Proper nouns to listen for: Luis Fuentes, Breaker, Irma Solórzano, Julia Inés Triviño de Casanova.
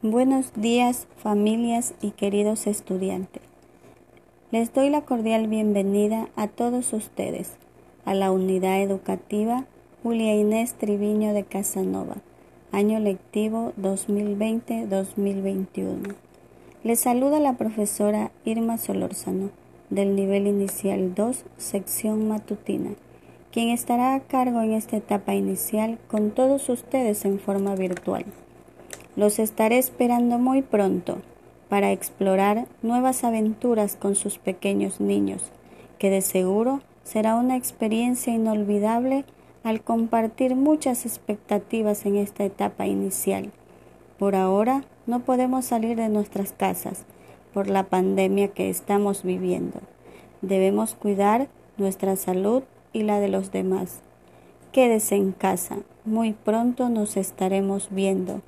Buenos días, familias y queridos estudiantes. Les doy la cordial bienvenida a todos ustedes a la unidad educativa Julia Inés Triviño de Casanova, año lectivo 2020-2021. Les saluda la profesora Irma Solórzano, del nivel inicial 2, sección matutina, quien estará a cargo en esta etapa inicial con todos ustedes en forma virtual. Los estaré esperando muy pronto para explorar nuevas aventuras con sus pequeños niños, que de seguro será una experiencia inolvidable al compartir muchas expectativas en esta etapa inicial. Por ahora no podemos salir de nuestras casas por la pandemia que estamos viviendo. Debemos cuidar nuestra salud y la de los demás. Quédese en casa, muy pronto nos estaremos viendo.